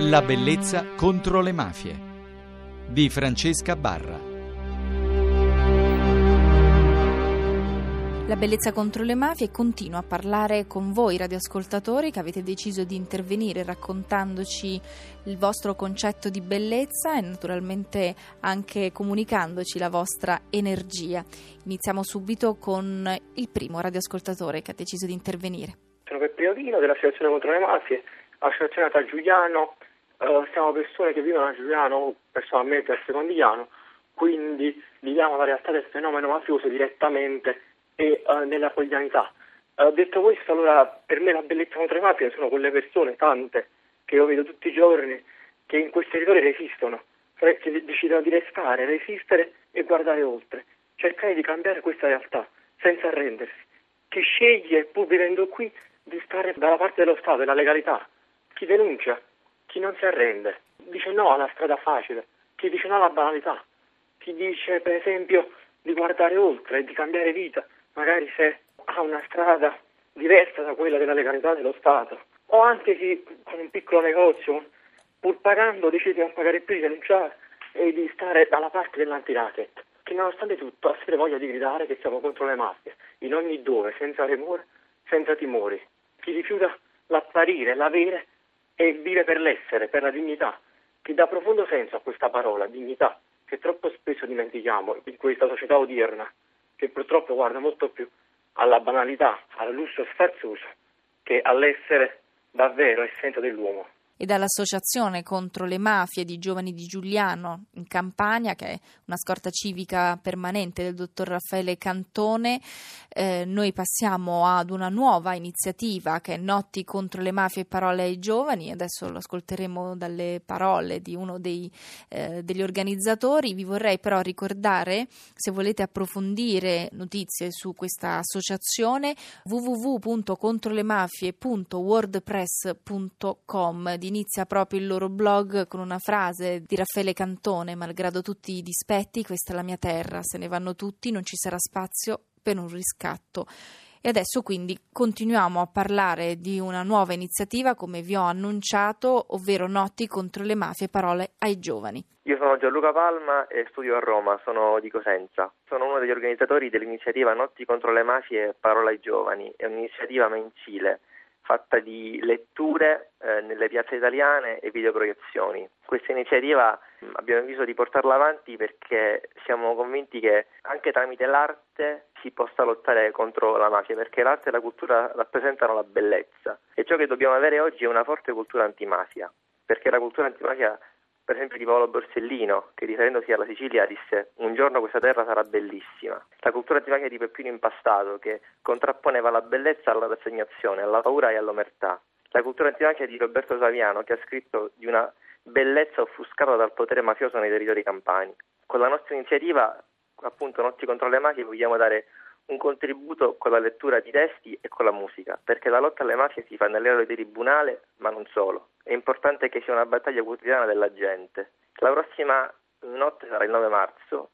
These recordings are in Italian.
La bellezza contro le mafie di Francesca Barra. La bellezza contro le mafie continua a parlare con voi radioascoltatori che avete deciso di intervenire raccontandoci il vostro concetto di bellezza e naturalmente anche comunicandoci la vostra energia. Iniziamo subito con il primo radioascoltatore che ha deciso di intervenire. Sono Peppino dell'associazione contro le mafie, associata a Giuliano. Siamo persone che vivono a Giuliano, personalmente a Secondigliano, quindi viviamo la realtà del fenomeno mafioso direttamente e nella quotidianità. Detto questo, allora, per me la bellezza contro le mafie sono quelle persone, tante, che io vedo tutti i giorni, che in quel territorio resistono, cioè che decidono di restare, resistere e guardare oltre, cercare di cambiare questa realtà senza arrendersi. Chi sceglie, pur vivendo qui, di stare dalla parte dello Stato e della legalità, chi denuncia, chi non si arrende, dice no alla strada facile, chi dice no alla banalità, chi dice, per esempio, di guardare oltre e di cambiare vita, magari se ha una strada diversa da quella della legalità dello Stato, o anche chi con un piccolo negozio, pur pagando, decide di non pagare più, di denunciare e di stare dalla parte dell'antiracket, che nonostante tutto ha sempre voglia di gridare che siamo contro le mafie, in ogni dove, senza remore, senza timori. Chi rifiuta l'apparire, l'avere e vive per l'essere, per la dignità, che dà profondo senso a questa parola, dignità, che troppo spesso dimentichiamo in questa società odierna, che purtroppo guarda molto più alla banalità, al lusso sfarzoso, che all'essere davvero essenza dell'uomo. E dall'associazione contro le mafie di giovani di Giuliano in Campania, che è una scorta civica permanente del dottor Raffaele Cantone, noi passiamo ad una nuova iniziativa che è Notti contro le mafie e parole ai giovani. Adesso lo ascolteremo dalle parole di uno degli organizzatori. Vi vorrei però ricordare, se volete approfondire notizie su questa associazione, www.controlemafie.wordpress.com. Inizia proprio il loro blog con una frase di Raffaele Cantone: malgrado tutti i dispetti, questa è la mia terra, se ne vanno tutti, non ci sarà spazio per un riscatto. E adesso quindi continuiamo a parlare di una nuova iniziativa, come vi ho annunciato, ovvero Notti contro le mafie, parole ai giovani. Io sono Gianluca Palma e studio a Roma, sono di Cosenza. Sono uno degli organizzatori dell'iniziativa Notti contro le mafie, parole ai giovani. È un'iniziativa mensile fatta di letture nelle piazze italiane e videoproiezioni. Questa iniziativa abbiamo deciso di portarla avanti perché siamo convinti che anche tramite l'arte si possa lottare contro la mafia, perché l'arte e la cultura rappresentano la bellezza, e ciò che dobbiamo avere oggi è una forte cultura antimafia, perché la cultura antimafia, per esempio, di Paolo Borsellino, che riferendosi alla Sicilia disse: un giorno questa terra sarà bellissima. La cultura antimafia di Peppino Impastato, che contrapponeva la bellezza alla rassegnazione, alla paura e all'omertà. La cultura antimafia di Roberto Saviano, che ha scritto di una bellezza offuscata dal potere mafioso nei territori campani. Con la nostra iniziativa, appunto, Notti contro le mafie, vogliamo dare un contributo con la lettura di testi e con la musica, perché la lotta alle mafie si fa nell'area di tribunale, ma non solo. È importante che sia una battaglia quotidiana della gente. La prossima notte sarà il 9 marzo,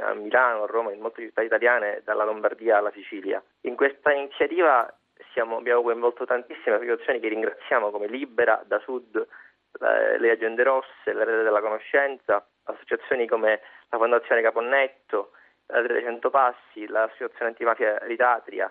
a Milano, a Roma, in molte città italiane, dalla Lombardia alla Sicilia. In questa iniziativa abbiamo coinvolto tantissime associazioni che ringraziamo, come Libera, Da Sud, le Agende Rosse, la Rete della Conoscenza, associazioni come la Fondazione Caponnetto, la 300 Passi, l'Associazione Antimafia d'Itatria,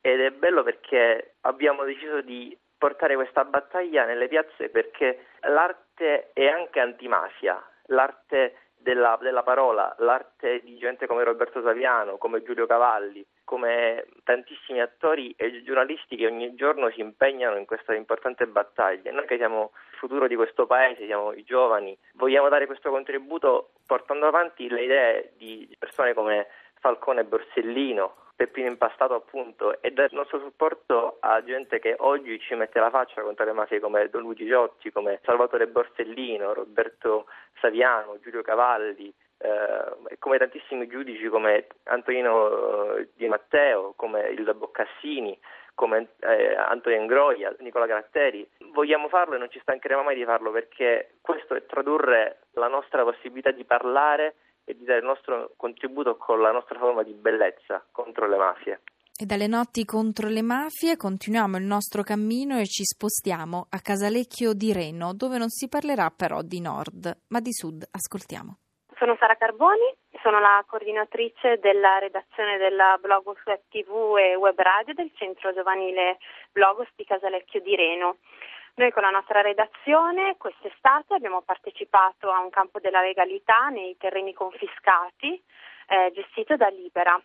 ed è bello perché abbiamo deciso di portare questa battaglia nelle piazze, perché l'arte è anche antimafia, l'arte della parola, l'arte di gente come Roberto Saviano, come Giulio Cavalli, come tantissimi attori e giornalisti che ogni giorno si impegnano in questa importante battaglia. Noi che siamo il futuro di questo paese, siamo i giovani, vogliamo dare questo contributo portando avanti le idee di persone come Falcone e Borsellino, Peppino Impastato appunto, e dare il nostro supporto a gente che oggi ci mette la faccia contro le mafie, come Don Luigi Giotti, come Salvatore Borsellino, Roberto Saviano, Giulio Cavalli, come tantissimi giudici come Antonino Di Matteo, come Ilda Boccassini, come Antonio Ingroia, Nicola Gratteri. Vogliamo farlo e non ci stancheremo mai di farlo, perché questo è tradurre la nostra possibilità di parlare e di dare il nostro contributo con la nostra forma di bellezza contro le mafie. E dalle notti contro le mafie continuiamo il nostro cammino e ci spostiamo a Casalecchio di Reno, dove non si parlerà però di nord, ma di sud. Ascoltiamo. Sono Sara Carboni, sono la coordinatrice della redazione della Blogos Web TV e Web Radio del Centro Giovanile Blogos di Casalecchio di Reno. Noi con la nostra redazione quest'estate abbiamo partecipato a un campo della legalità nei terreni confiscati, gestito da Libera,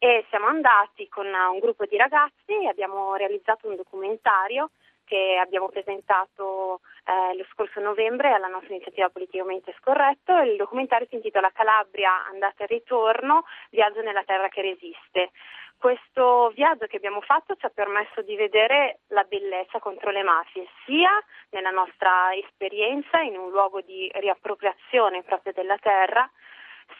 e siamo andati con un gruppo di ragazzi e abbiamo realizzato un documentario che abbiamo presentato lo scorso novembre alla nostra iniziativa Politicamente Scorretto. Il documentario si intitola Calabria, andata e ritorno, viaggio nella terra che resiste. Questo viaggio che abbiamo fatto ci ha permesso di vedere la bellezza contro le mafie, sia nella nostra esperienza in un luogo di riappropriazione proprio della terra,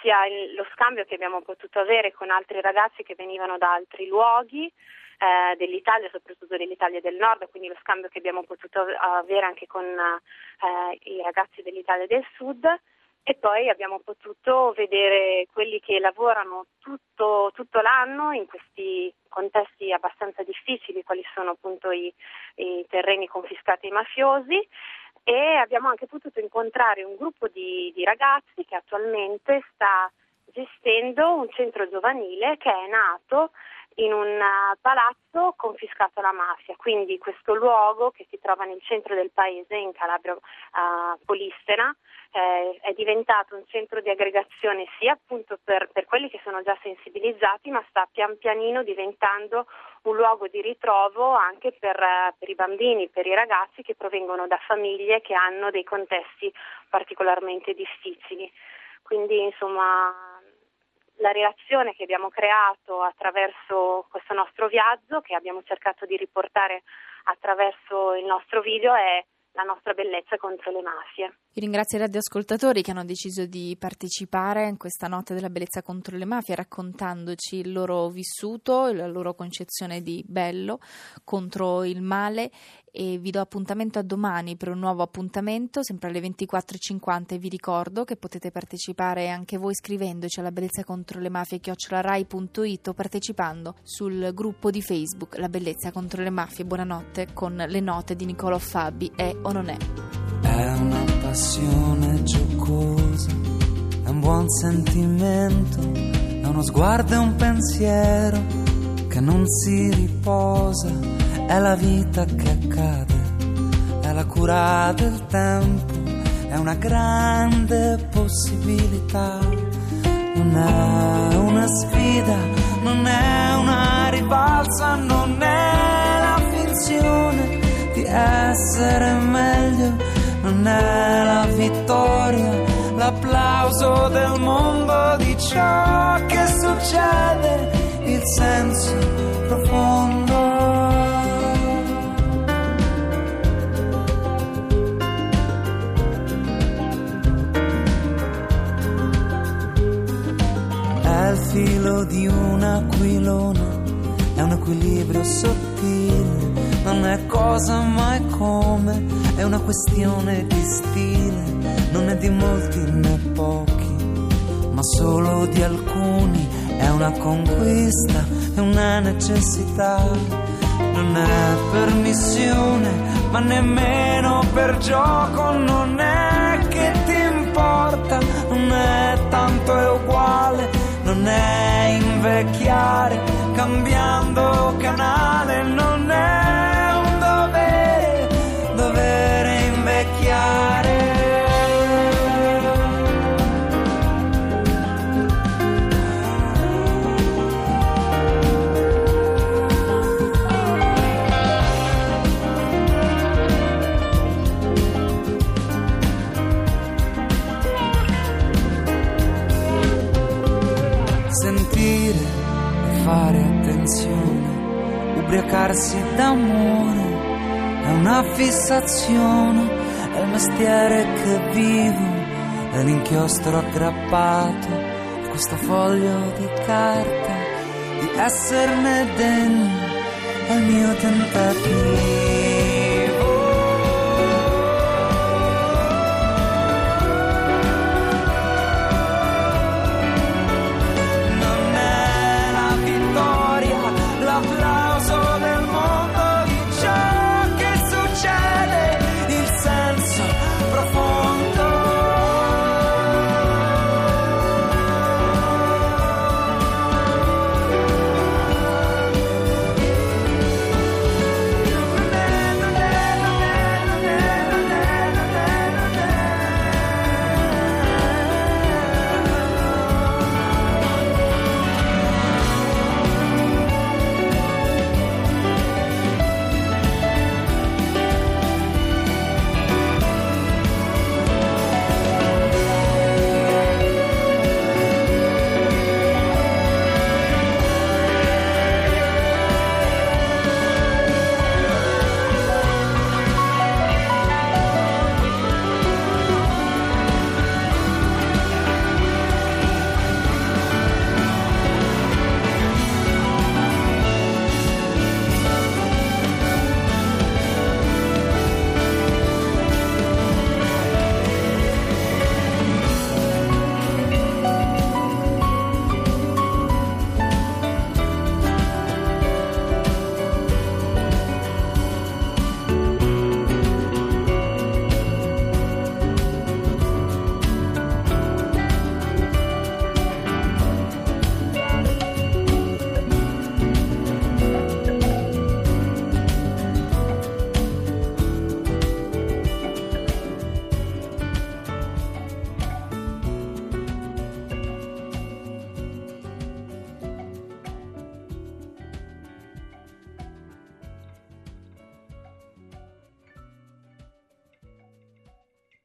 sia lo scambio che abbiamo potuto avere con altri ragazzi che venivano da altri luoghi dell'Italia, soprattutto dell'Italia del Nord, quindi lo scambio che abbiamo potuto avere anche con i ragazzi dell'Italia del Sud. E poi abbiamo potuto vedere quelli che lavorano tutto l'anno in questi contesti abbastanza difficili, quali sono appunto i terreni confiscati ai mafiosi, e abbiamo anche potuto incontrare un gruppo di ragazzi che attualmente sta gestendo un centro giovanile che è nato in un palazzo confiscato alla mafia, quindi questo luogo che si trova nel centro del paese, in Calabria, a Polistena, è diventato un centro di aggregazione sia appunto per quelli che sono già sensibilizzati, ma sta pian pianino diventando un luogo di ritrovo anche per i bambini, per i ragazzi che provengono da famiglie che hanno dei contesti particolarmente difficili. Quindi insomma, la relazione che abbiamo creato attraverso questo nostro viaggio, che abbiamo cercato di riportare attraverso il nostro video, è la nostra bellezza contro le mafie. Io ringrazio i radioascoltatori che hanno deciso di partecipare in questa notte della bellezza contro le mafie, raccontandoci il loro vissuto, la loro concezione di bello contro il male, e vi do appuntamento a domani per un nuovo appuntamento, sempre alle 24.50. Vi ricordo che potete partecipare anche voi scrivendoci alla bellezza contro le mafie @rai.it o partecipando sul gruppo di Facebook La bellezza contro le mafie. Buonanotte con le note di Niccolò Fabi, È o non è. È una passione giocosa, è un buon sentimento, è uno sguardo e un pensiero che non si riposa. È la vita che accade, è la cura del tempo, è una grande possibilità. Non è una sfida, non è una ribalza, non è la finzione di essere meglio, non è la vittoria, l'applauso del mondo, di ciò che succede, il senso profondo. Filo di un aquilone, è un equilibrio sottile, non è cosa ma è come, è una questione di stile, non è di molti né pochi, ma solo di alcuni, è una conquista, è una necessità, non è per missione, ma nemmeno per gioco, non è che ti importa, non è tanto è uguale. Non è invecchiare cambiando canale, non è un dovere, dovere invecchiare. Fare attenzione, ubriacarsi d'amore, è una fissazione, è il mestiere che vivo, è l'inchiostro aggrappato a questo foglio di carta, di esserne degno, è il mio tentativo.